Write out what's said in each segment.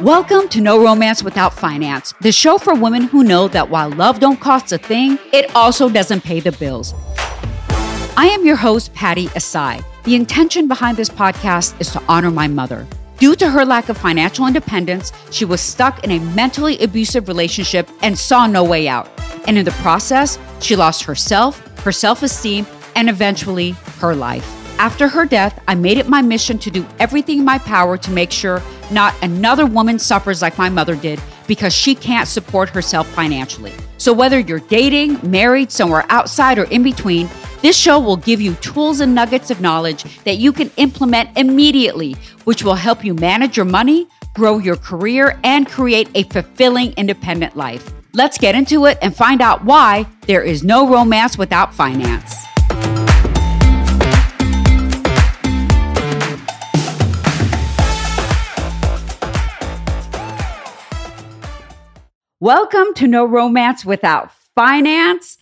Welcome to No Romance Without Finance, the show for women who know that while love don't cost a thing, it also doesn't pay the bills. I am your host, Patty Asai. The intention behind this podcast is to honor my mother. Due to her lack of financial independence, she was stuck in a mentally abusive relationship and saw no way out. And in the process, she lost herself, her self-esteem, and eventually her life. After her death, I made it my mission to do everything in my power to make sure not another woman suffers like my mother did because she can't support herself financially. So whether you're dating, married, somewhere outside, or in between, this show will give you tools and nuggets of knowledge that you can implement immediately, which will help you manage your money, grow your career, and create a fulfilling, independent life. Let's get into it and find out why there is no romance without finance. Welcome to No Romance Without Finance.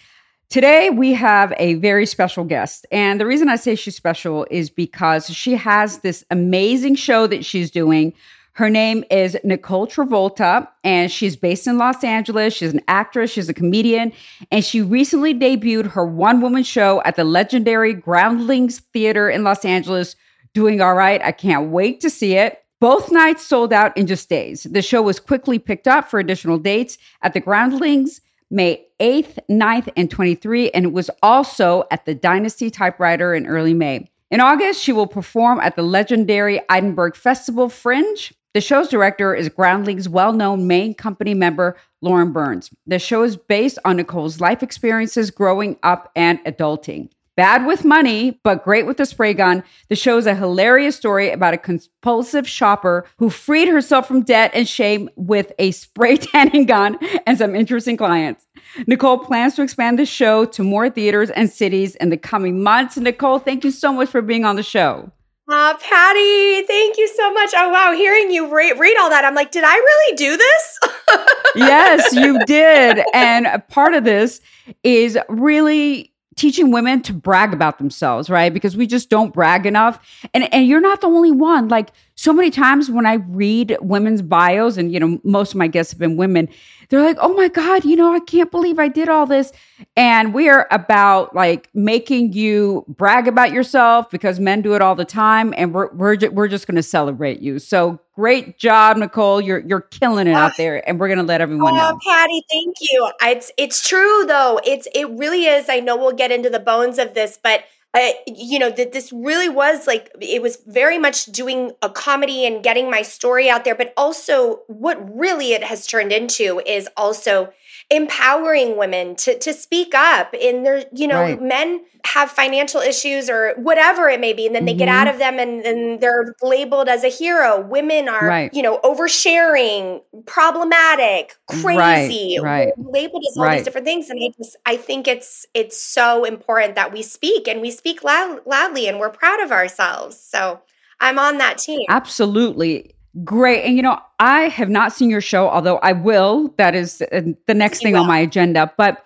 Today, we have a very special guest. And the reason I say she's special is because she has this amazing show that she's doing. Her name is Nicole Travolta, and she's based in Los Angeles. She's an actress, she's a comedian, and she recently debuted her one-woman show at the legendary Groundlings Theater in Los Angeles, Doing All Right. I can't wait to see it. Both nights sold out in just days. The show was quickly picked up for additional dates at the Groundlings, May 8th, 9th, and 23, and it was also at the Dynasty Typewriter in early May. In August, she will perform at the legendary Edinburgh Festival Fringe. The show's director is Groundlings' well-known main company member, Lauren Burns. The show is based on Nicole's life experiences growing up and adulting. Bad with money, but great with a spray gun, the show is a hilarious story about a compulsive shopper who freed herself from debt and shame with a spray tanning gun and some interesting clients. Nicole plans to expand the show to more theaters and cities in the coming months. Nicole, thank you so much for being on the show. Patty, thank you so much. Oh, wow. Hearing you read all that, I'm like, did I really do this? Yes, you did. And a part of this is really teaching women to brag about themselves, right? Because we just don't brag enough. And you're not the only one. Like so many times when I read women's bios, and you know, most of my guests have been women, they're like, oh my God, you know, I can't believe I did all this. And we're about like making you brag about yourself because men do it all the time. And we're just going to celebrate you. So great job, Nicole. You're killing it out there, and we're going to let everyone know. Oh, Patty, thank you. It's true though. It really is. I know we'll get into the bones of this, but this really was like, it was very much doing a comedy and getting my story out there, but also what really it has turned into is also empowering women to speak up in their, right. Men have financial issues or whatever it may be, and then they get out of them and they're labeled as a hero. Women are, right. Oversharing, problematic, crazy, right. labeled as all these different things. And I think it's so important that we speak, and we speak loudly, and we're proud of ourselves. So I'm on that team. Absolutely. Great. And, I have not seen your show, although I will. That is the next thing on my agenda. But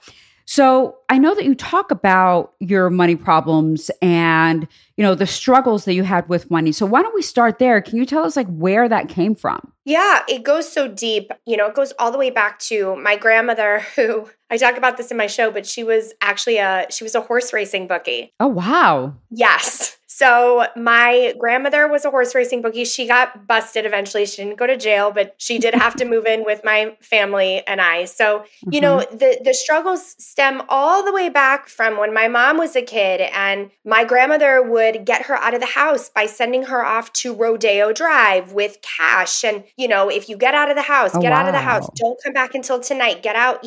so I know that you talk about your money problems and, the struggles that you had with money. So why don't we start there? Can you tell us where that came from? Yeah, it goes so deep. It goes all the way back to my grandmother, who I talk about this in my show, but she was actually a horse racing bookie. Oh, wow. Yes. So my grandmother was a horse racing bookie. She got busted eventually. She didn't go to jail, but she did have to move in with my family and I. So, the struggles stem all the way back from when my mom was a kid, and my grandmother would get her out of the house by sending her off to Rodeo Drive with cash. And, if you get out of the house, out of the house, don't come back until tonight, get out,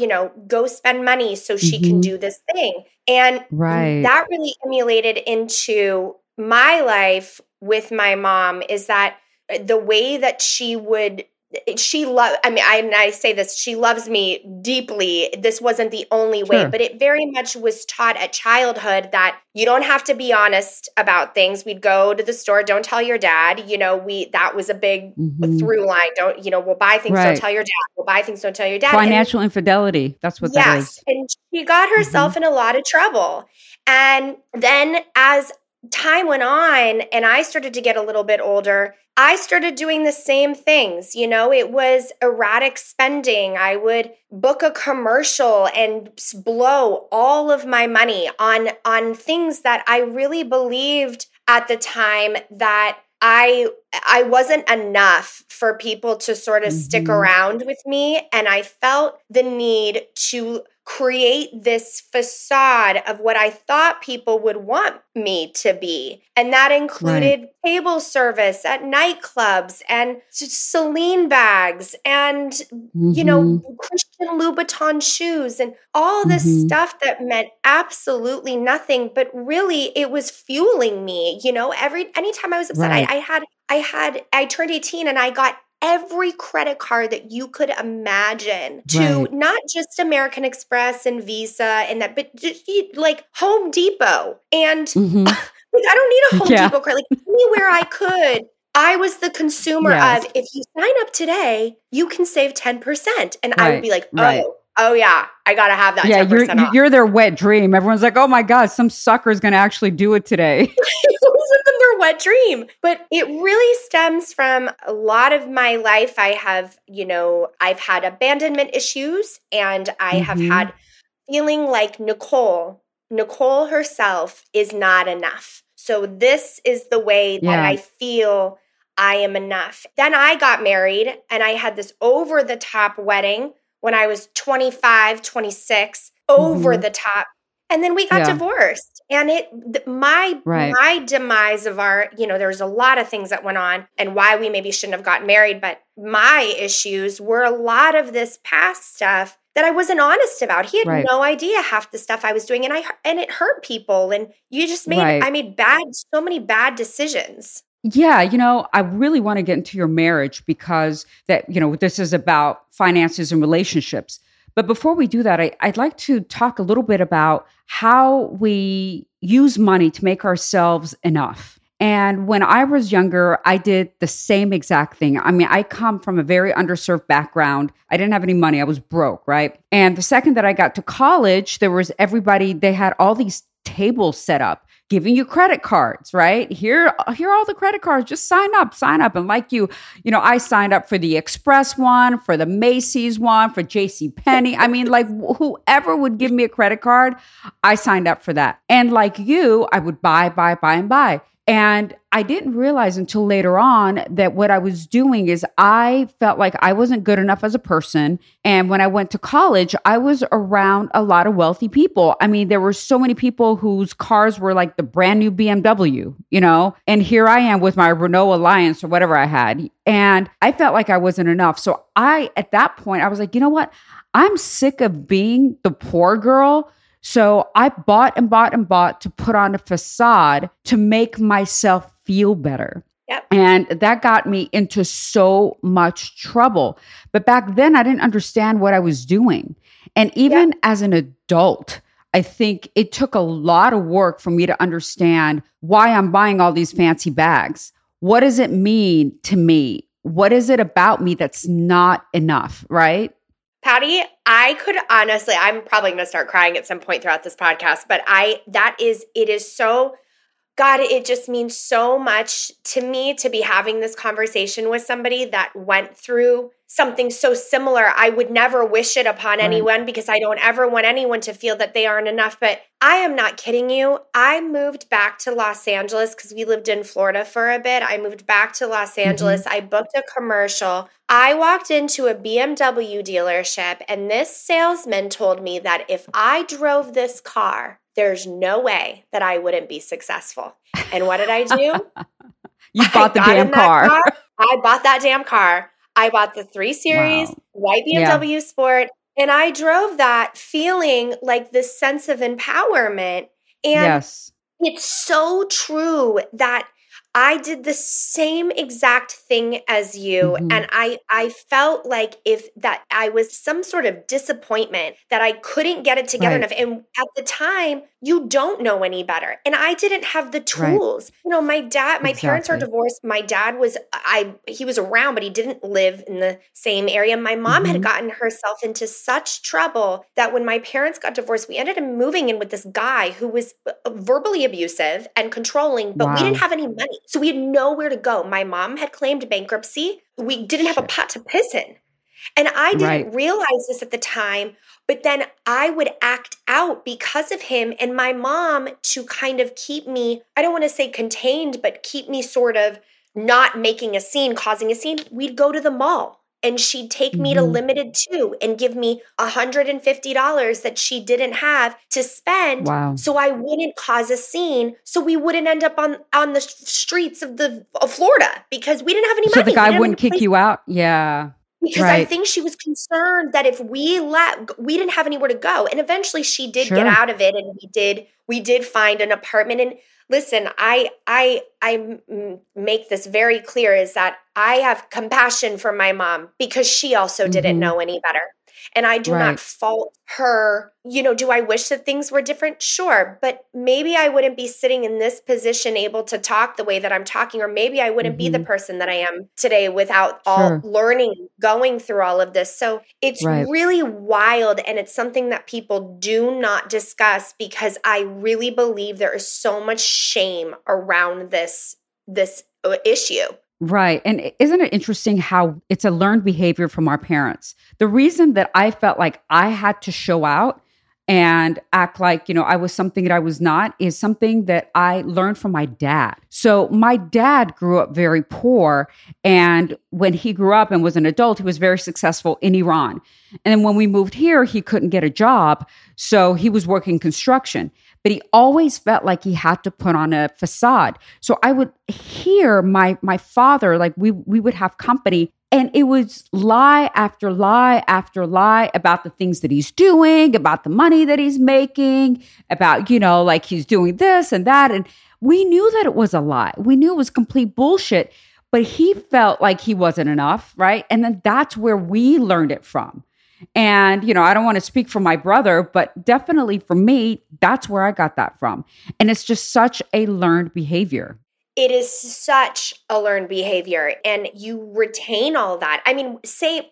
go spend money so she can do this thing. And that really emulated into my life with my mom, is that the way that I say this, she loves me deeply. This wasn't the only way, but it very much was taught at childhood that you don't have to be honest about things. We'd go to the store, don't tell your dad, that was a big through line. Don't, we'll buy things, don't tell your dad. We'll buy things, don't tell your dad. Financial infidelity. That's what that is. And she got herself in a lot of trouble. And then as time went on and I started to get a little bit older, I started doing the same things. You know, it was erratic spending. I would book a commercial and blow all of my money on things that I really believed at the time that I wasn't enough for people to sort of stick around with me. And I felt the need to create this facade of what I thought people would want me to be. And that included table service at nightclubs and Celine bags and, you know, Christian Louboutin shoes and all this stuff that meant absolutely nothing. But really, it was fueling me. You know, anytime I was upset, I turned 18 and I got every credit card that you could imagine to not just American Express and Visa and that, but like Home Depot. And like, I don't need a Home Depot card. Like anywhere I could, I was the consumer of, if you sign up today, you can save 10%. And I would be like, oh yeah, I got to have that 10% off. You're their wet dream. Everyone's like, oh my God, some sucker's going to actually do it today. Wet dream. But it really stems from a lot of my life. I have, you know, I've had abandonment issues, and I have had feeling like Nicole herself is not enough. So this is the way that I feel I am enough. Then I got married and I had this over the top wedding when I was 25, 26, over the top. And then we got divorced, and my demise of our, you know, there's a lot of things that went on and why we maybe shouldn't have gotten married, but my issues were a lot of this past stuff that I wasn't honest about. He had no idea half the stuff I was doing, and it hurt people, and I made so many bad decisions. Yeah, you know, I really want to get into your marriage because that, you know, this is about finances and relationships. But before we do that, I'd like to talk a little bit about how we use money to make ourselves enough. And when I was younger, I did the same exact thing. I mean, I come from a very underserved background. I didn't have any money. I was broke, right? And the second that I got to college, there was everybody, they had all these tables set up, giving you credit cards, right? Here are all the credit cards. Just sign up. And like you know, I signed up for the Express one, for the Macy's one, for JCPenney. I mean, like whoever would give me a credit card, I signed up for that. And like you, I would buy. And I didn't realize until later on that what I was doing is I felt like I wasn't good enough as a person. And when I went to college, I was around a lot of wealthy people. I mean, there were so many people whose cars were like the brand new BMW, you know, and here I am with my Renault Alliance or whatever I had. And I felt like I wasn't enough. So at that point, I was like, you know what? I'm sick of being the poor girl. So I bought to put on a facade to make myself feel better. Yep. And that got me into so much trouble. But back then, I didn't understand what I was doing. And even as an adult, I think it took a lot of work for me to understand why I'm buying all these fancy bags. What does it mean to me? What is it about me that's not enough, right? Patty, I could honestly, I'm probably going to start crying at some point throughout this podcast, but it just means so much to me to be having this conversation with somebody that went through something so similar. I would never wish it upon anyone because I don't ever want anyone to feel that they aren't enough, but I am not kidding you. I moved back to Los Angeles because we lived in Florida for a bit. I moved back to Los Angeles. I booked a commercial. I walked into a BMW dealership, and this salesman told me that if I drove this car, there's no way that I wouldn't be successful. And what did I do? I bought that damn car. I bought the 3 Series, white BMW Sport, and I drove that feeling like this sense of empowerment. And it's so true that I did the same exact thing as you. Mm-hmm. And I felt like if that I was some sort of disappointment that I couldn't get it together enough. And at the time, you don't know any better. And I didn't have the tools. Right. You know, my dad, my parents are divorced. My dad was, he was around, but he didn't live in the same area. My mom had gotten herself into such trouble that when my parents got divorced, we ended up moving in with this guy who was verbally abusive and controlling, but we didn't have any money. So we had nowhere to go. My mom had claimed bankruptcy. We didn't have a pot to piss in. And I didn't realize this at the time, but then I would act out because of him and my mom to kind of keep me, I don't want to say contained, but keep me sort of not making a scene, causing a scene. We'd go to the mall. And she'd take me to Limited 2 and give me $150 that she didn't have to spend so I wouldn't cause a scene, so we wouldn't end up on the streets of Florida because we didn't have any money. So the guy wouldn't kick you out? Yeah. Because I think she was concerned that if we left, we didn't have anywhere to go. And eventually she did get out of it and we did find an apartment. And listen, I make this very clear is that I have compassion for my mom because she also didn't know any better. And I do not fault her. You know, do I wish that things were different? Sure. But maybe I wouldn't be sitting in this position able to talk the way that I'm talking, or maybe I wouldn't be the person that I am today without all learning, going through all of this. So it's really wild. And it's something that people do not discuss because I really believe there is so much shame around this issue. Right. And isn't it interesting how it's a learned behavior from our parents? The reason that I felt like I had to show out and act like, you know, I was something that I was not is something that I learned from my dad. So my dad grew up very poor. And when he grew up and was an adult, he was very successful in Iran. And then when we moved here, he couldn't get a job. So he was working construction. But he always felt like he had to put on a facade. So I would hear my father, like we would have company, and it was lie after lie after lie about the things that he's doing, about the money that he's making, about, you know, like he's doing this and that. And we knew that it was a lie. We knew it was complete bullshit, but he felt like he wasn't enough, right? And then that's where we learned it from. And, you know, I don't want to speak for my brother, but definitely for me, that's where I got that from. And it's just such a learned behavior. It is such a learned behavior. And you retain all that. I mean,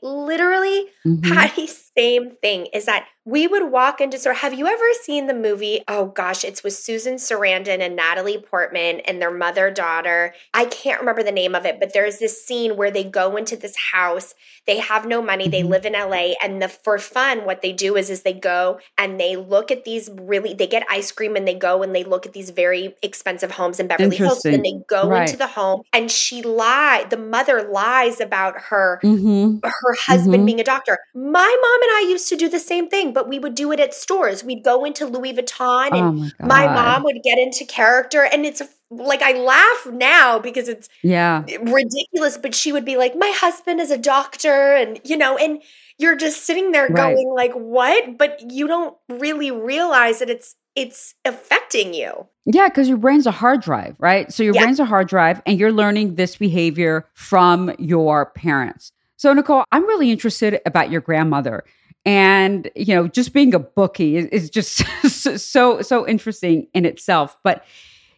literally, Patty's same thing is that we would walk into store. Have you ever seen the movie? Oh gosh, it's with Susan Sarandon and Natalie Portman and their mother-daughter. I can't remember the name of it, but there's this scene where they go into this house. They have no money. They live in LA. And for fun, what they do is they go and they look at these they get ice cream and they go and they look at these very expensive homes in Beverly Hills. And they go into the home and the mother lies about her husband being a doctor. My mom and I used to do the same thing. But we would do it at stores. We'd go into Louis Vuitton and my mom would get into character. And it's like, I laugh now because it's ridiculous, but she would be like, my husband is a doctor. And, you know, and you're just sitting there going like, what? But you don't really realize that it's affecting you. Yeah, because your brain's a hard drive, right? So your brain's a hard drive and you're learning this behavior from your parents. So Nicole, I'm really interested about your grandmother. And, you know, just being a bookie is just so interesting in itself. But,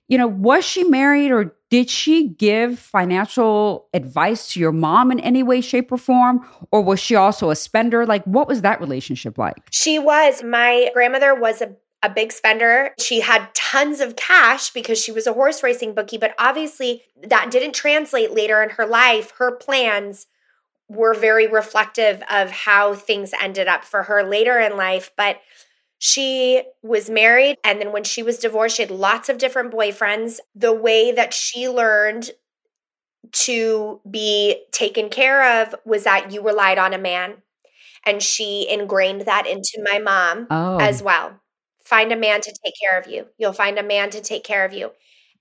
you know, was she married or did she give financial advice to your mom in any way, shape, or form? Or was she also a spender? Like, what was that relationship like? She was. My grandmother was a big spender. She had tons of cash because she was a horse racing bookie. But obviously, that didn't translate later in her life. Her plans were very reflective of how things ended up for her later in life. But she was married. And then when she was divorced, she had lots of different boyfriends. The way that she learned to be taken care of was that you relied on a man. And she ingrained that into my mom as well. Find a man to take care of you. You'll find a man to take care of you.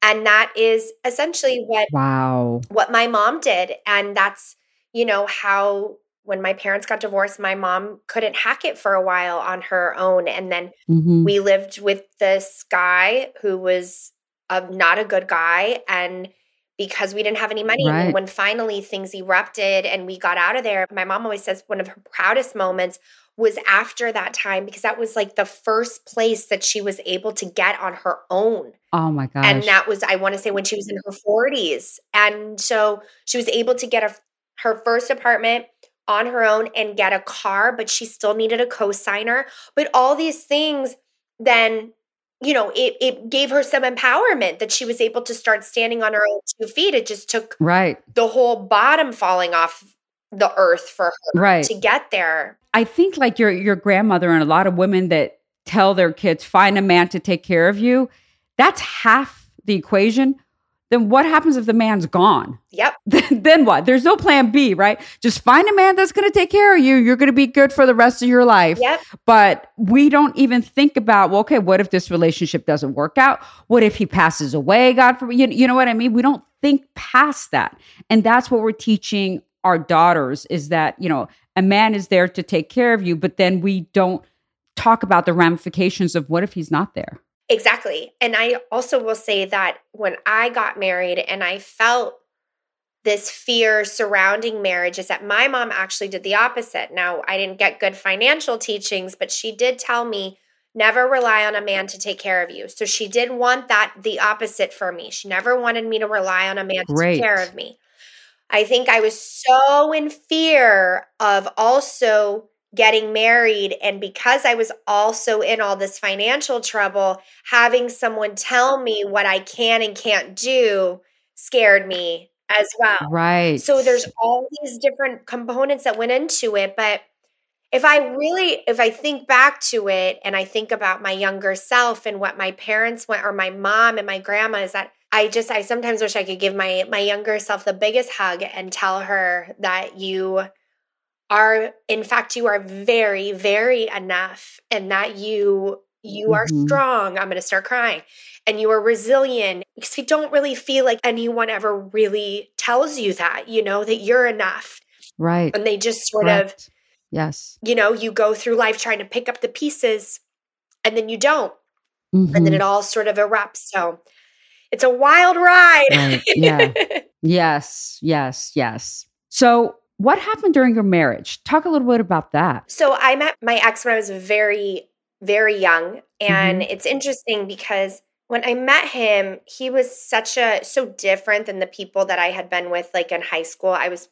And that is essentially what my mom did. And that's, you know, how when my parents got divorced, my mom couldn't hack it for a while on her own. And then we lived with this guy who was not a good guy. And because we didn't have any money. Right. And when finally things erupted and we got out of there, my mom always says one of her proudest moments was after that time, because that was like the first place that she was able to get on her own. Oh my gosh. And that was, I want to say, when she was in her 40s. And so she was able to get her first apartment on her own and get a car, but she still needed a co-signer. But all these things then, you know, it gave her some empowerment that she was able to start standing on her own 2 feet. It just took the whole bottom falling off the earth for her to get there. I think like your grandmother and a lot of women that tell their kids, find a man to take care of you, that's half the equation. Then what happens if the man's gone? Yep. Then what? There's no plan B, right? Just find a man that's going to take care of you. You're going to be good for the rest of your life. Yep. But we don't even think about, well, okay, what if this relationship doesn't work out? What if he passes away? God forbid. You know what I mean? We don't think past that. And that's what we're teaching our daughters, is that, you know, a man is there to take care of you, but then we don't talk about the ramifications of what if he's not there. Exactly. And I also will say that when I got married and I felt this fear surrounding marriage, is that my mom actually did the opposite. Now, I didn't get good financial teachings, but she did tell me, never rely on a man to take care of you. So she did want that, the opposite for me. She never wanted me to rely on a man to take care of me. I think I was so in fear of also getting married, and because I was also in all this financial trouble, having someone tell me what I can and can't do scared me as well. Right. So there's all these different components that went into it. But if I think back to it and I think about my younger self and what my parents went, or my mom and my grandma, is that I sometimes wish I could give my younger self the biggest hug and tell her that you are very, very enough, and that you are strong. I'm going to start crying. And you are resilient, because you don't really feel like anyone ever really tells you that, you know, that you're enough. Right. And they just sort of, yes, you know, you go through life trying to pick up the pieces, and then you don't. Mm-hmm. And then it all sort of erupts. So it's a wild ride. Right. Yeah. Yes. So what happened during your marriage? Talk a little bit about that. So I met my ex when I was very, very young. And it's interesting because when I met him, he was so different than the people that I had been with, like in high school. I was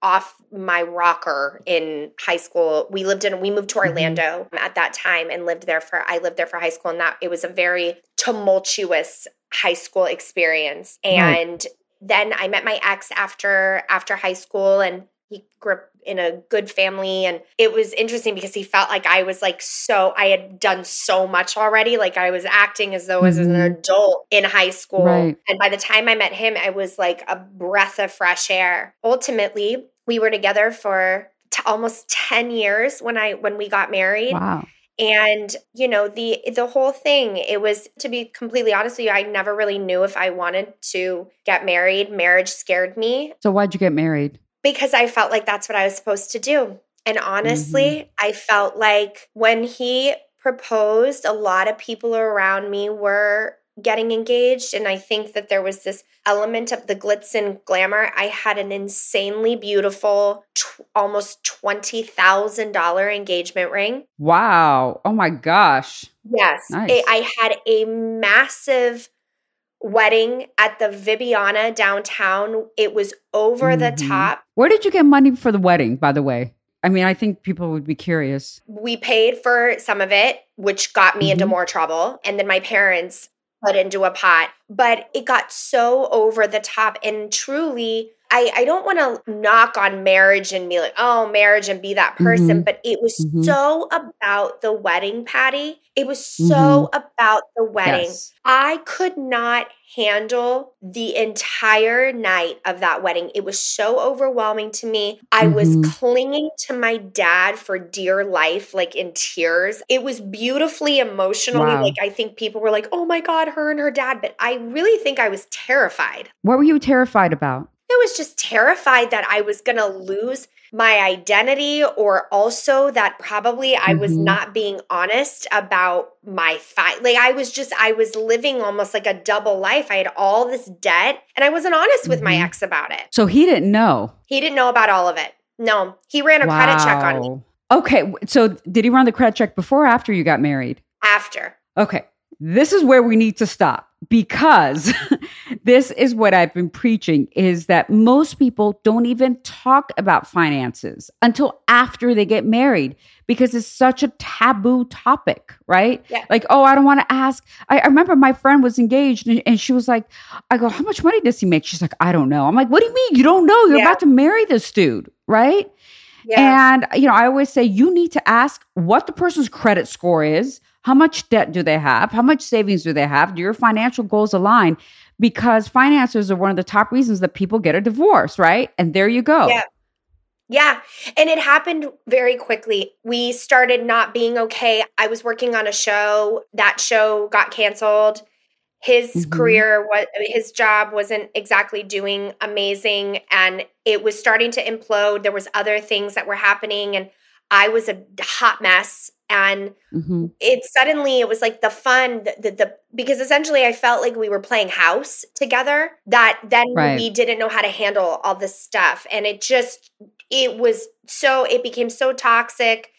off my rocker in high school. We moved to Orlando at that time and lived there for high school. And it was a very tumultuous high school experience. And then I met my ex after high school, and he grew up in a good family. And it was interesting because he felt like I was like, I had done so much already. Like I was acting as though I was an adult in high school. Right. And by the time I met him, I was like a breath of fresh air. Ultimately, we were together for almost 10 years when we got married. Wow. And, you know, the whole thing, it was, to be completely honest with you, I never really knew if I wanted to get married. Marriage scared me. So why'd you get married? Because I felt like that's what I was supposed to do. And honestly, I felt like when he proposed, a lot of people around me were getting engaged. And I think that there was this element of the glitz and glamour. I had an insanely beautiful, almost $20,000 engagement ring. Wow. Oh my gosh. Yes. Nice. I had a massive wedding at the Vibiana downtown. It was over the top. Where did you get money for the wedding, by the way? I mean, I think people would be curious. We paid for some of it, which got me into more trouble. And then my parents put into a pot, but it got so over the top. And truly, I don't want to knock on marriage and be like, oh, marriage, and be that person, but it was so about the wedding, Patty. It was so about the wedding. Yes. I could not handle the entire night of that wedding. It was so overwhelming to me. I was clinging to my dad for dear life, like in tears. It was beautifully emotionally. Wow. Like I think people were like, oh my God, her and her dad. But I really think I was terrified. What were you terrified about? I was just terrified that I was going to lose my identity, or also that probably I was not being honest about my fight. Like I was living almost like a double life. I had all this debt and I wasn't honest with my ex about it. So he didn't know. He didn't know about all of it. No, he ran a credit check on me. Okay. So did he run the credit check before or after you got married? After. Okay. This is where we need to stop, because this is what I've been preaching, is that most people don't even talk about finances until after they get married, because it's such a taboo topic, right? Yeah. Like, oh, I don't want to ask. I remember my friend was engaged and she was like, I go, how much money does he make? She's like, I don't know. I'm like, what do you mean you don't know? You're about to marry this dude, right? Yeah. And, you know, I always say you need to ask what the person's credit score is. How much debt do they have? How much savings do they have? Do your financial goals align? Because finances are one of the top reasons that people get a divorce, right? And there you go. Yeah. And it happened very quickly. We started not being okay. I was working on a show. That show got canceled. His career, his job wasn't exactly doing amazing. And it was starting to implode. There was other things that were happening. And I was a hot mess. And it suddenly, it was like the fun, because essentially I felt like we were playing house together, that then we didn't know how to handle all this stuff. And it just, it became so toxic.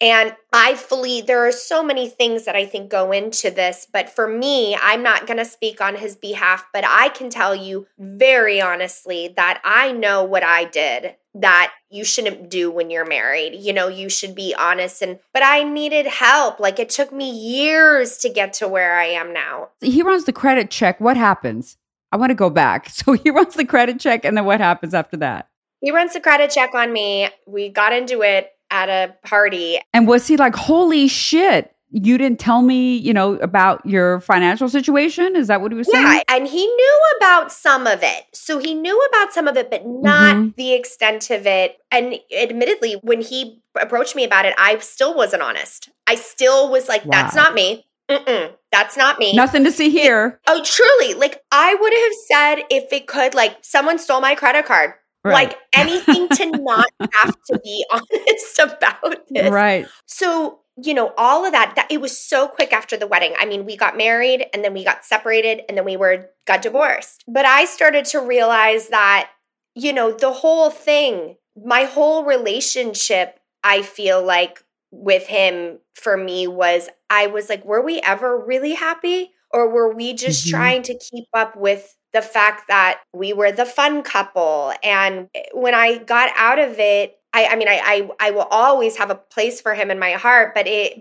And there are so many things that I think go into this, but for me, I'm not going to speak on his behalf, but I can tell you very honestly that I know what I did that you shouldn't do when you're married. You know, you should be honest. But I needed help. Like, it took me years to get to where I am now. He runs the credit check. What happens? I want to go back. So he runs the credit check, and then what happens after that? He runs the credit check on me. We got into it at a party. And was he like, holy shit, you didn't tell me, you know, about your financial situation? Is that what he was saying? Yeah, and he knew about some of it. So he knew about some of it, but not the extent of it. And admittedly, when he approached me about it, I still wasn't honest. I still was like, that's not me. That's not me. Nothing to see here. Oh, truly. Like, I would have said, if it could, like, someone stole my credit card. Right. Like, anything to not have to be honest about this. Right. So, you know, all of that, it was so quick after the wedding. I mean, we got married and then we got separated and then got divorced. But I started to realize that, you know, the whole thing, my whole relationship, I feel like with him, for me, I was like, were we ever really happy? Or were we just trying to keep up with the fact that we were the fun couple? And when I got out of it, I mean, I will always have a place for him in my heart, I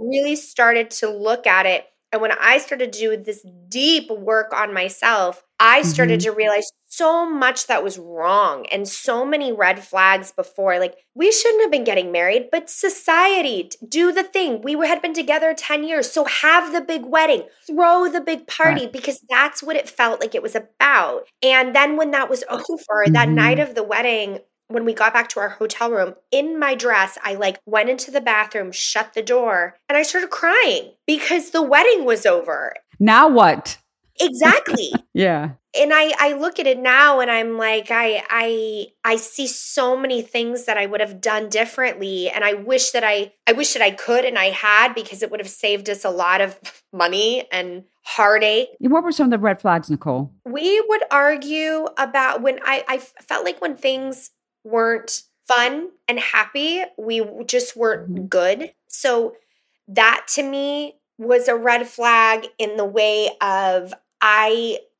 really started to look at it. And when I started to do this deep work on myself, I started to realize so much that was wrong and so many red flags before. Like, we shouldn't have been getting married, but society, do the thing. We had been together 10 years. So have the big wedding, throw the big party, because that's what it felt like it was about. And then when that was over, that night of the wedding, when we got back to our hotel room, in my dress, I like went into the bathroom, shut the door, and I started crying because the wedding was over. Now what? Exactly. Yeah. And I look at it now and I'm like, I see so many things that I would have done differently. And I wish that I could and I had, because it would have saved us a lot of money and heartache. What were some of the red flags, Nicole? We would argue about when I felt like when things weren't fun and happy, we just weren't good. So that to me was a red flag in the way of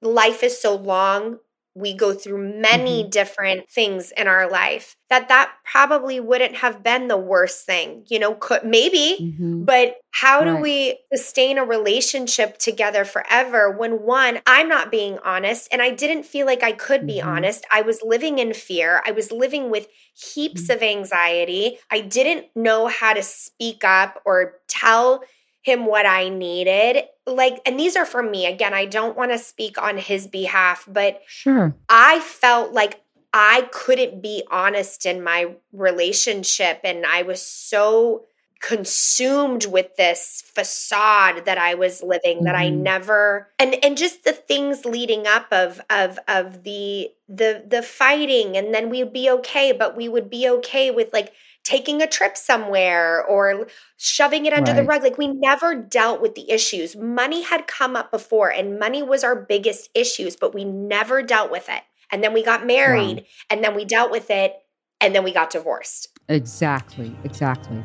life is so long. We go through many different things in our life that probably wouldn't have been the worst thing, you know, but how do we sustain a relationship together forever when, one, I'm not being honest and I didn't feel like I could be honest. I was living in fear. I was living with heaps of anxiety. I didn't know how to speak up or tell him what I needed. Like, and these are for me. Again, I don't want to speak on his behalf, but sure, I felt like I couldn't be honest in my relationship. And I was so consumed with this facade that I was living, that I never, and just the things leading up of the fighting, and then we'd be okay, but we would be okay with like taking a trip somewhere or shoving it under the rug. Like we never dealt with the issues. Money had come up before and money was our biggest issues, but we never dealt with it. And then we got married and then we dealt with it and then we got divorced. Exactly, exactly.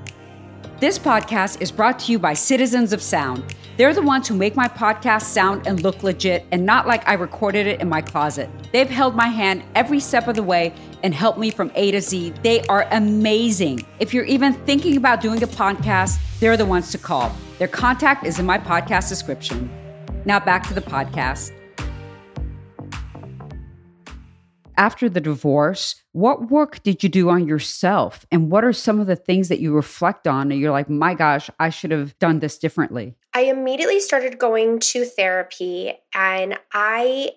This podcast is brought to you by Citizens of Sound. They're the ones who make my podcast sound and look legit and not like I recorded it in my closet. They've held my hand every step of the way and helped me from A to Z. They are amazing. If you're even thinking about doing a podcast, they're the ones to call. Their contact is in my podcast description. Now back to the podcast. After the divorce, what work did you do on yourself? And what are some of the things that you reflect on and you're like, my gosh, I should have done this differently? I immediately started going to therapy and I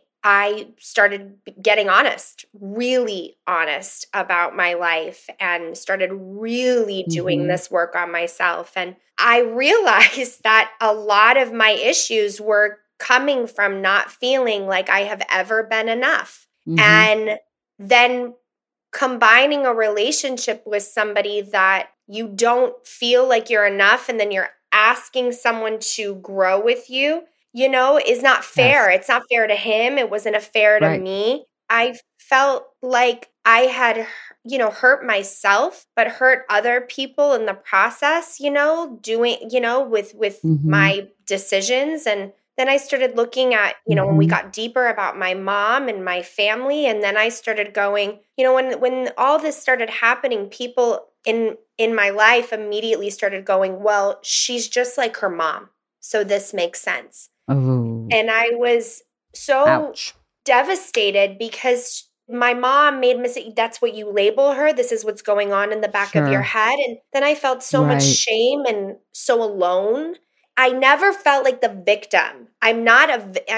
started getting honest, really honest about my life and started really doing this work on myself. And I realized that a lot of my issues were coming from not feeling like I have ever been enough. And then combining a relationship with somebody that you don't feel like you're enough, and then you're asking someone to grow with you, you know, is not fair. Yes. It's not fair to him. It wasn't fair to me. I felt like I had, you know, hurt myself, but hurt other people in the process, you know, doing, you know, with my decisions. And then I started looking at, you know, when we got deeper about my mom and my family, and then I started going, you know, when all this started happening, people in my life immediately started going, well, she's just like her mom, so this makes sense. Oh. And I was so devastated because my mom made mistakes. That's what you label her. This is what's going on in the back of your head. And then I felt so much shame and so alone. I never felt like the victim. I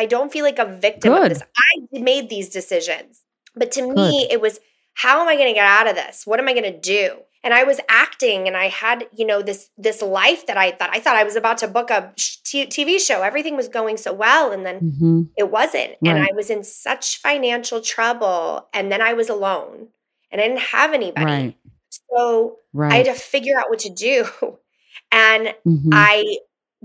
don't feel like a victim of this. I made these decisions. But to me, it was, how am I going to get out of this? What am I going to do? And I was acting and I had, you know, this life that I thought I was about to book a TV show. Everything was going so well. And then it wasn't. Right. And I was in such financial trouble. And then I was alone and I didn't have anybody. Right. So I had to figure out what to do. And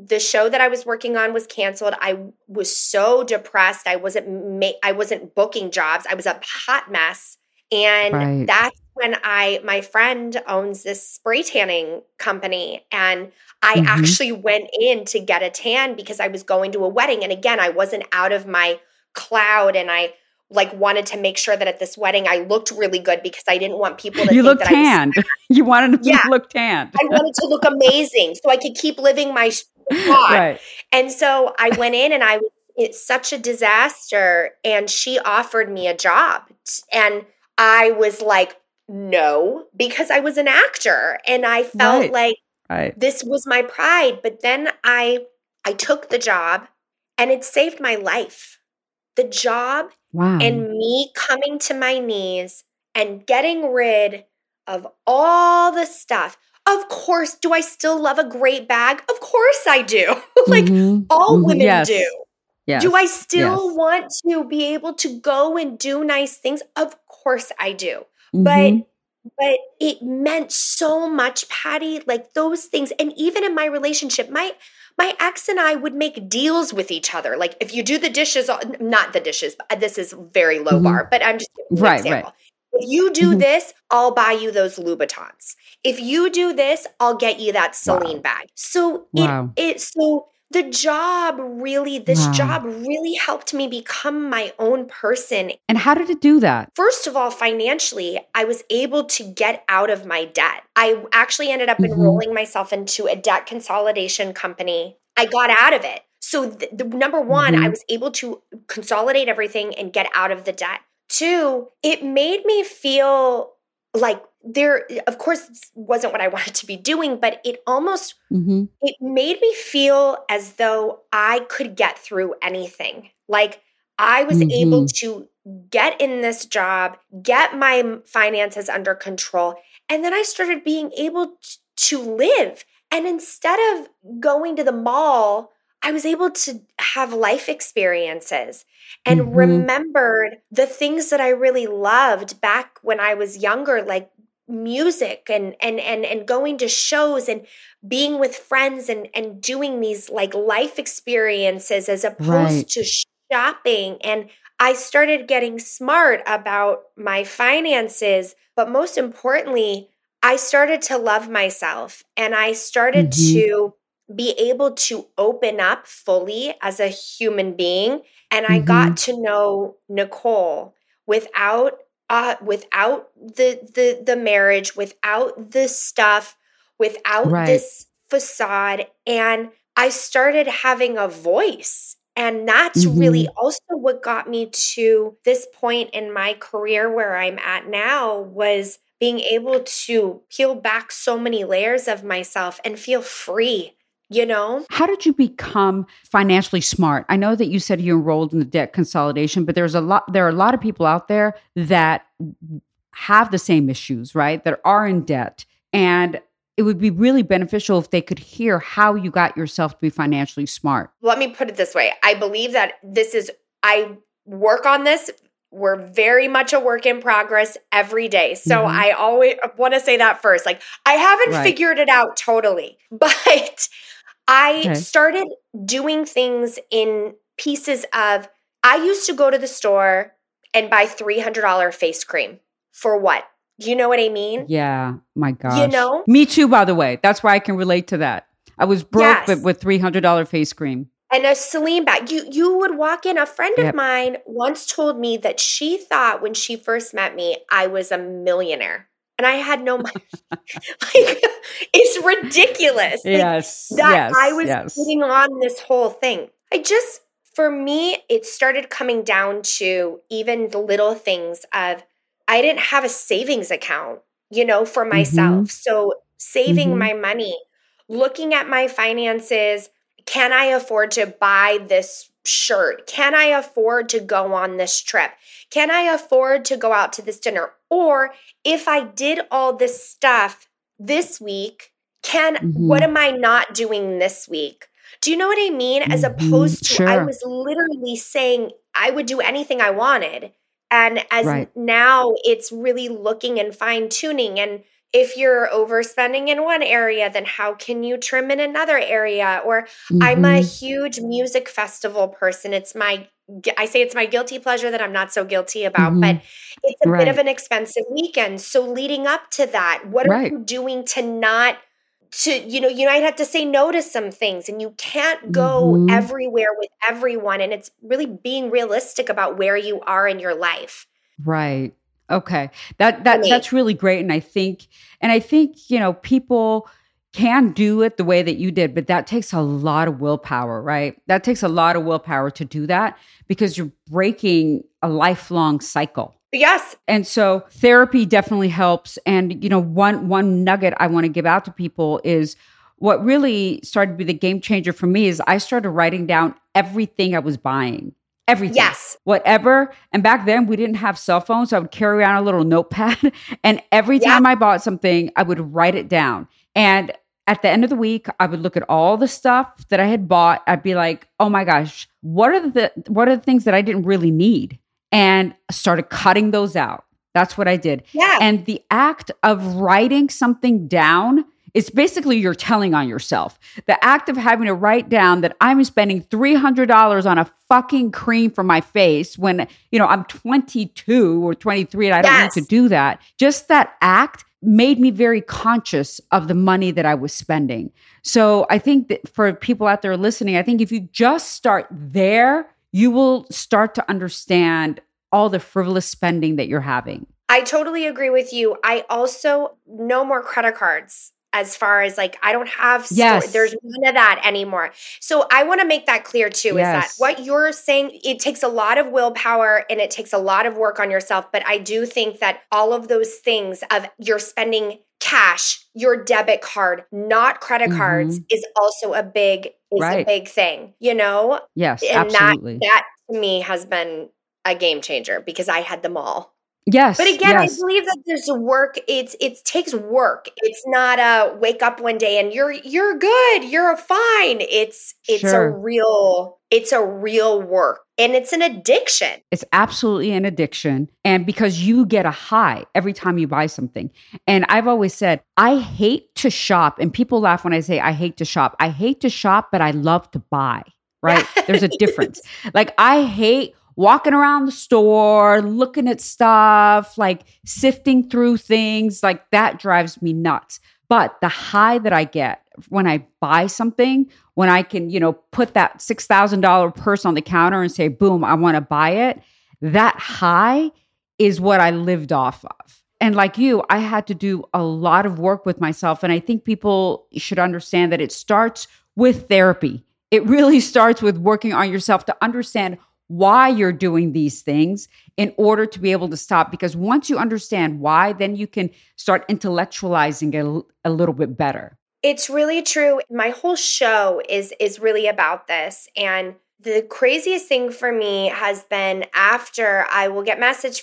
the show that I was working on was canceled. I was so depressed. I wasn't booking jobs. I was a hot mess. And that's when my friend owns this spray tanning company. And I actually went in to get a tan because I was going to a wedding. And again, I wasn't out of my cloud. And I like wanted to make sure that at this wedding I looked really good because I didn't want people to think that tanned. I was tanned. You wanted to look tanned. I wanted to look amazing so I could keep living my God. Right. And so I went in and it's such a disaster. And she offered me a job. And I was like, no, because I was an actor and I felt like this was my pride. But then I took the job and it saved my life. The job and me coming to my knees and getting rid of all the stuff. Of course, do I still love a great bag? Of course I do. Like all women do. Yes. Do I still want to be able to go and do nice things? Of course I do. But it meant so much, Patty, like those things. And even in my relationship, my ex and I would make deals with each other. Like if you do the dishes, not the dishes, but this is very low bar, but I'm just giving you an example. If you do this, I'll buy you those Louboutins. If you do this, I'll get you that Celine bag. So job really helped me become my own person. And how did it do that? First of all, financially, I was able to get out of my debt. I actually ended up enrolling myself into a debt consolidation company. I got out of it. So the number one, I was able to consolidate everything and get out of the debt. Two, it made me feel like there, of course, wasn't what I wanted to be doing, but it almost, it made me feel as though I could get through anything. Like I was able to get in this job, get my finances under control, and then I started being able to live. And instead of going to the mall, I was able to have life experiences and mm-hmm. remembered the things that I really loved back when I was younger, like music and going to shows and being with friends and doing these like life experiences as opposed right. to shopping. And I started getting smart about my finances, but most importantly, I started to love myself and I started mm-hmm. to be able to open up fully as a human being. And I mm-hmm. got to know Nicole without the marriage, without the stuff, without right. this facade. And I started having a voice. And that's mm-hmm. really also what got me to this point in my career where I'm at now, was being able to peel back so many layers of myself and feel free. You know? How did you become financially smart? I know that you said you enrolled in the debt consolidation, but there are a lot of people out there that have the same issues, right? That are in debt. And it would be really beneficial if they could hear how you got yourself to be financially smart. Let me put it this way. I believe that I work on this. We're very much a work in progress every day. So mm-hmm. I always want to say that first. Like, I haven't right. figured it out totally, but I started doing things in pieces of, I used to go to the store and buy $300 face cream. For what? Do you know what I mean? Yeah. My gosh. You know? Me too, by the way. That's why I can relate to that. I was broke, yes. but with $300 face cream. And a Celine bag. You would walk in. A friend yep. of mine once told me that she thought when she first met me, I was a millionaire. And I had no money. Like, it's ridiculous. Yes. Like, that yes, I was yes. putting on this whole thing. For me, it started coming down to even the little things of, I didn't have a savings account, you know, for myself. Mm-hmm. So saving mm-hmm. my money, looking at my finances. Can I afford to buy this shirt? Can I afford to go on this trip? Can I afford to go out to this dinner? Or if I did all this stuff this week, mm-hmm. what am I not doing this week? Do you know what I mean? As opposed to, sure. I was literally saying I would do anything I wanted. And as right. now it's really looking and fine tuning. And if you're overspending in one area, then how can you trim in another area? Or mm-hmm. I'm a huge music festival person. I say it's my guilty pleasure that I'm not so guilty about, mm-hmm. but it's a right. bit of an expensive weekend. So leading up to that, what are right. you doing to you might have to say no to some things, and you can't go mm-hmm. everywhere with everyone. And it's really being realistic about where you are in your life. Right. Okay. That's really great. And I think, you know, people can do it the way that you did, but that takes a lot of willpower, right? That takes a lot of willpower to do that, because you're breaking a lifelong cycle. Yes. And so therapy definitely helps. And, you know, one nugget I want to give out to people is, what really started to be the game changer for me is I started writing down everything I was buying. Everything. Yes. Whatever. And back then we didn't have cell phones. So I would carry around a little notepad, and every time I bought something, I would write it down. And at the end of the week, I would look at all the stuff that I had bought. I'd be like, oh my gosh, what are the things that I didn't really need? And I started cutting those out. That's what I did. Yeah. And the act of writing something down, it's basically you're telling on yourself. The act of having to write down that I'm spending $300 on a fucking cream for my face when, you know, I'm 22 or 23 and I don't need to do that. Just that act made me very conscious of the money that I was spending. So I think that for people out there listening, I think if you just start there, you will start to understand all the frivolous spending that you're having. I totally agree with you. I also, no more credit cards. As far as like, I don't have, there's none of that anymore. So I want to make that clear too, is that what you're saying, it takes a lot of willpower and it takes a lot of work on yourself. But I do think that all of those things of you're spending cash, your debit card, not credit mm-hmm. cards is also a big thing, you know? Yes, and absolutely. That to me has been a game changer because I had them all. Yes. But again, yes. I believe that there's work. It takes work. It's not a wake up one day and you're good. You're fine. It's sure. It's a real work. And it's an addiction. It's absolutely an addiction. And because you get a high every time you buy something. And I've always said, I hate to shop. And people laugh when I say I hate to shop. I hate to shop, but I love to buy, right? There's a difference. Like I hate walking around the store, looking at stuff, like sifting through things, like that drives me nuts. But the high that I get when I buy something, when I can, put that $6,000 purse on the counter and say, boom, I want to buy it, that high is what I lived off of. And like you, I had to do a lot of work with myself. And I think people should understand that it starts with therapy. It really starts with working on yourself to understand why you're doing these things in order to be able to stop. Because once you understand why, then you can start intellectualizing it a little bit better. It's really true. My whole show is really about this. And the craziest thing for me has been after I will get messages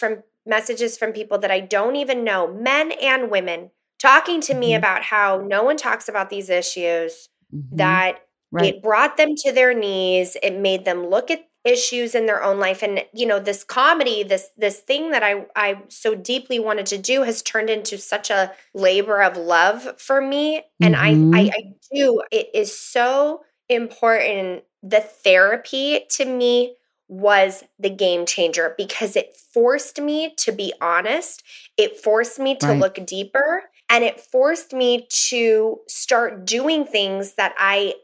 from people that I don't even know, men and women, talking to me about how no one talks about these issues, that right. It brought them to their knees. It made them look at issues in their own life. And, this comedy, this thing that I so deeply wanted to do has turned into such a labor of love for me. And I do. It is so important. The therapy to me was the game changer because it forced me to be honest. It forced me to look deeper. And it forced me to start doing things that I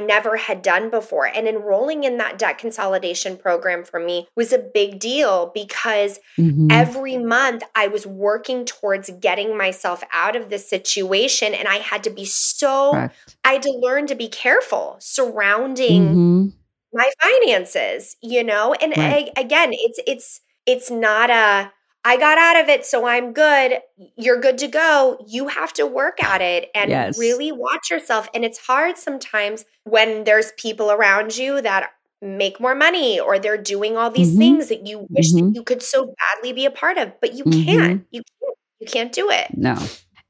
never had done before. And enrolling in that debt consolidation program for me was a big deal because every month I was working towards getting myself out of this situation. And I had to be I had to learn to be careful surrounding my finances, And again, it's not a, I got out of it, so I'm good. You're good to go. You have to work at it and really watch yourself. And it's hard sometimes when there's people around you that make more money or they're doing all these things that you wish that you could so badly be a part of, but you can't. You can't do it. No.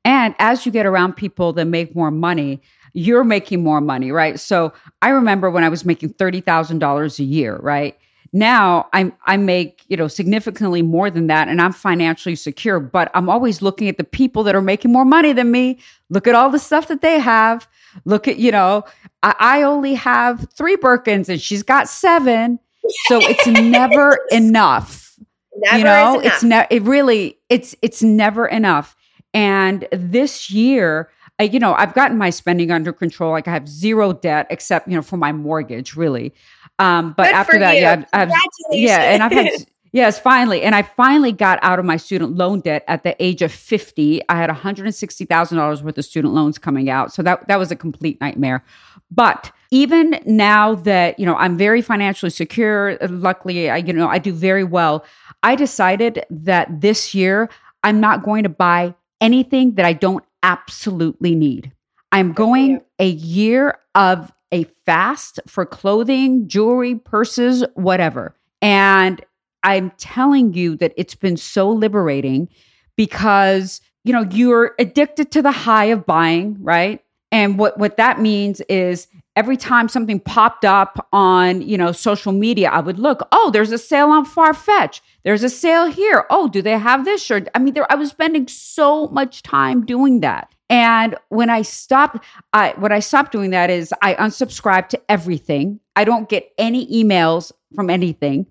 And as you get around people that make more money, you're making more money, right? So I remember when I was making $30,000 a year, right? Now I make, significantly more than that, and I'm financially secure, but I'm always looking at the people that are making more money than me. Look at all the stuff that they have. Look at, I only have 3 Birkins and she's got 7. So it's never enough. Never is enough. It's never enough. And this year, I've gotten my spending under control. Like I have zero debt except, for my mortgage really. But good after that, you. I finally got out of my student loan debt at the age of 50. I had $160,000 worth of student loans coming out. So that was a complete nightmare. But even now that, I'm very financially secure, luckily, I do very well. I decided that this year I'm not going to buy anything that I don't absolutely need. I'm going a year of a fast for clothing, jewelry, purses, whatever. And I'm telling you that it's been so liberating because, you're addicted to the high of buying, right? And what that means is every time something popped up on, social media, I would look, oh, there's a sale on Farfetch. There's a sale here. Oh, do they have this shirt? I mean, I was spending so much time doing that. And when I stopped, doing that is I unsubscribed to everything. I don't get any emails from anything.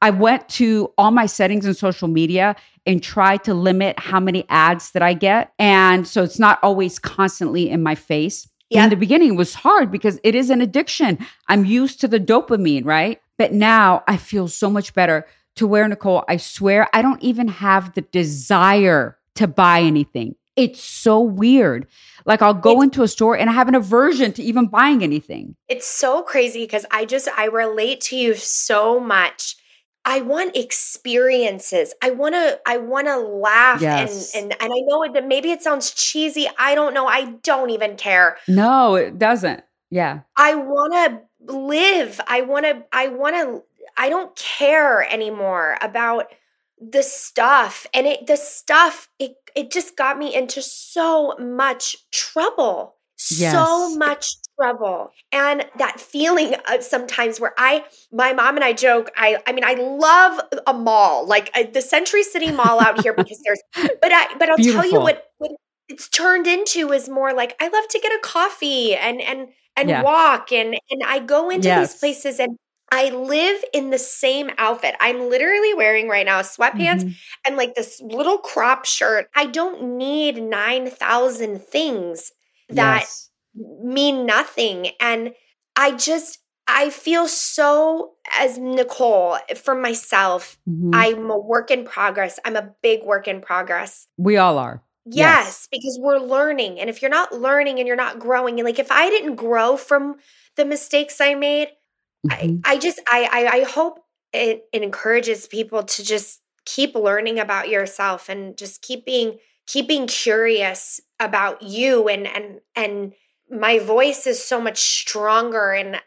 I went to all my settings in social media and tried to limit how many ads that I get. And so it's not always constantly in my face. Yeah. In the beginning, it was hard because it is an addiction. I'm used to the dopamine, right? But now I feel so much better to where, Nicole, I swear, I don't even have the desire to buy anything. It's so weird. Like I'll go into a store and I have an aversion to even buying anything. It's so crazy because I relate to you so much. I want experiences. I want to laugh. Yes. And I know that maybe it sounds cheesy. I don't know. I don't even care. No, it doesn't. Yeah. I want to live. I don't care anymore about the stuff, and it just got me into so much trouble. Yes. So much trouble. And that feeling of sometimes where my mom and I joke, I mean, I love a mall, like the Century City Mall out here, because but I'll beautiful. Tell you what it's turned into is more like, I love to get a coffee and yeah. walk. And I go into yes. these places and I live in the same outfit. I'm literally wearing right now sweatpants mm-hmm. and like this little crop shirt. I don't need 9,000 things that yes. mean nothing. And I feel so as Nicole for myself. Mm-hmm. I'm a work in progress. I'm a big work in progress. We all are. Yes, because we're learning. And if you're not learning and you're not growing, and like if I didn't grow from the mistakes I made, mm-hmm. I hope it encourages people to just keep learning about yourself and just keep being curious about you. And my voice is so much stronger. And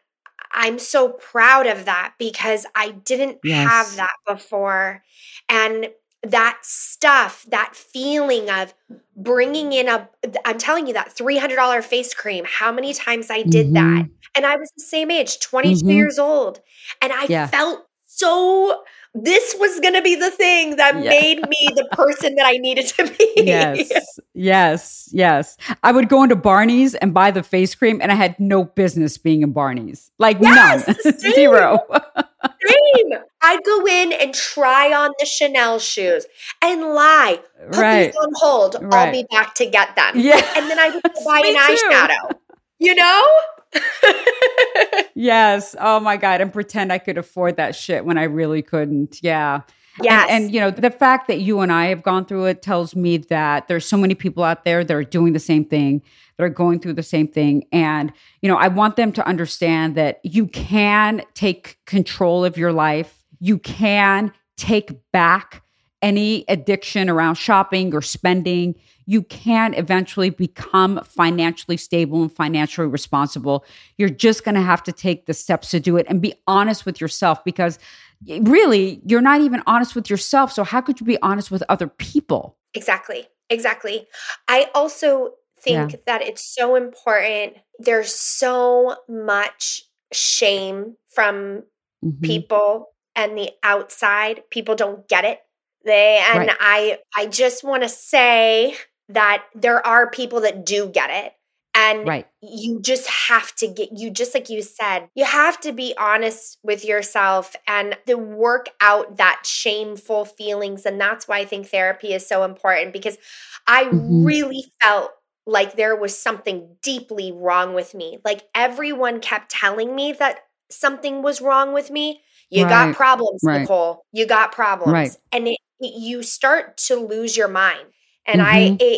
I'm so proud of that because I didn't yes. have that before. And that stuff, that feeling of bringing in I'm telling you, that $300 face cream, how many times I did mm-hmm. that. And I was the same age, 22 mm-hmm. years old. And I yeah. felt so, this was going to be the thing that yeah. made me the person that I needed to be. Yes, yes, yes. I would go into Barney's and buy the face cream, and I had no business being in Barney's. Like yes, none. Same. Zero. Same. I'd go in and try on the Chanel shoes and lie. Put right. these on hold. Right. I'll be back to get them. Yeah. And then I would go buy an eyeshadow. You know? Yes. Oh my God. And pretend I could afford that shit when I really couldn't. Yeah. Yes. And you know, the fact that you and I have gone through it tells me that there's so many people out there that are doing the same thing, that are going through the same thing. And, you know, I want them to understand that you can take control of your life. You can take back any addiction around shopping or spending. You can eventually become financially stable and financially responsible. You're just going to have to take the steps to do it and be honest with yourself, because really, you're not even honest with yourself. So how could you be honest with other people? Exactly. Exactly. I also think yeah. that it's so important. There's so much shame from mm-hmm. people and the outside. People don't get it. Right. I just want to say that there are people that do get it. And right. you just have to just like you said, you have to be honest with yourself and to work out that shameful feelings. And that's why I think therapy is so important, because I mm-hmm. really felt like there was something deeply wrong with me. Like everyone kept telling me that something was wrong with me. You right. got problems, right. Nicole. You got problems. Right. And you start to lose your mind. And mm-hmm.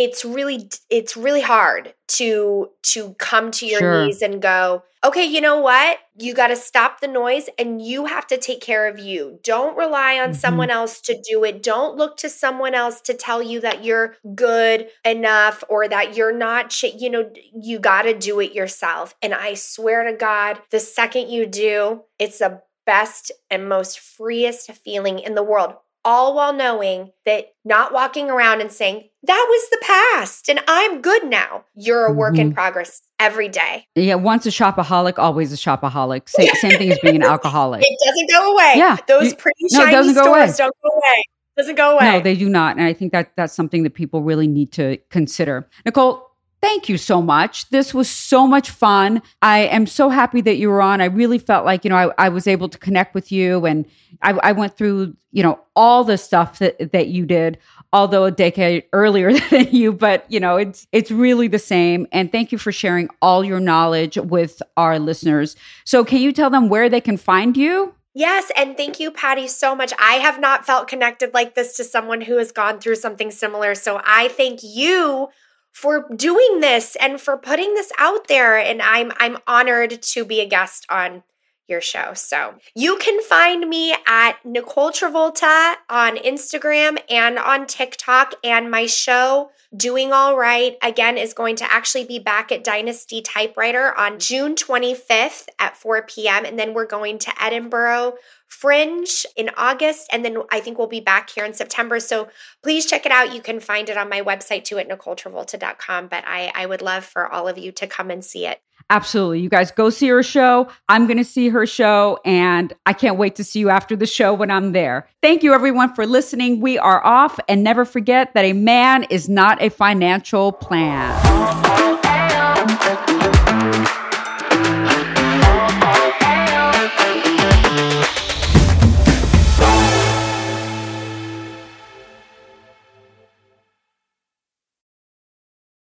It's really hard to come to your sure. knees and go, okay, you know what? You got to stop the noise and you have to take care of you. Don't rely on mm-hmm. someone else to do it. Don't look to someone else to tell you that you're good enough or that you're not shit. You know, you got to do it yourself. And I swear to God, the second you do, it's the best and most freest feeling in the world. All while knowing that not walking around and saying, that was the past and I'm good now. You're a work mm-hmm. in progress every day. Yeah. Once a shopaholic, always a shopaholic. Same thing as being an alcoholic. It doesn't go away. Yeah. Those pretty shiny stores don't go away. It doesn't go away. No, they do not. And I think that that's something that people really need to consider. Nicole, thank you so much. This was so much fun. I am so happy that you were on. I really felt like, you know, I was able to connect with you, and I went through, you know, all the stuff that you did, although a decade earlier than you, but you know, it's really the same. And thank you for sharing all your knowledge with our listeners. So can you tell them where they can find you? Yes. And thank you, Patty, so much. I have not felt connected like this to someone who has gone through something similar. So I thank you for doing this and for putting this out there. And I'm honored to be a guest on your show. So you can find me at Nicole Travolta on Instagram and on TikTok. And my show, Doing All Right, again, is going to actually be back at Dynasty Typewriter on June 25th at 4 p.m. And then we're going to Edinburgh Fringe in August. And then I think we'll be back here in September. So please check it out. You can find it on my website too at NicoleTravolta.com. But I would love for all of you to come and see it. Absolutely. You guys go see her show. I'm going to see her show, and I can't wait to see you after the show when I'm there. Thank you, everyone, for listening. We are off, and never forget that a man is not a financial plan.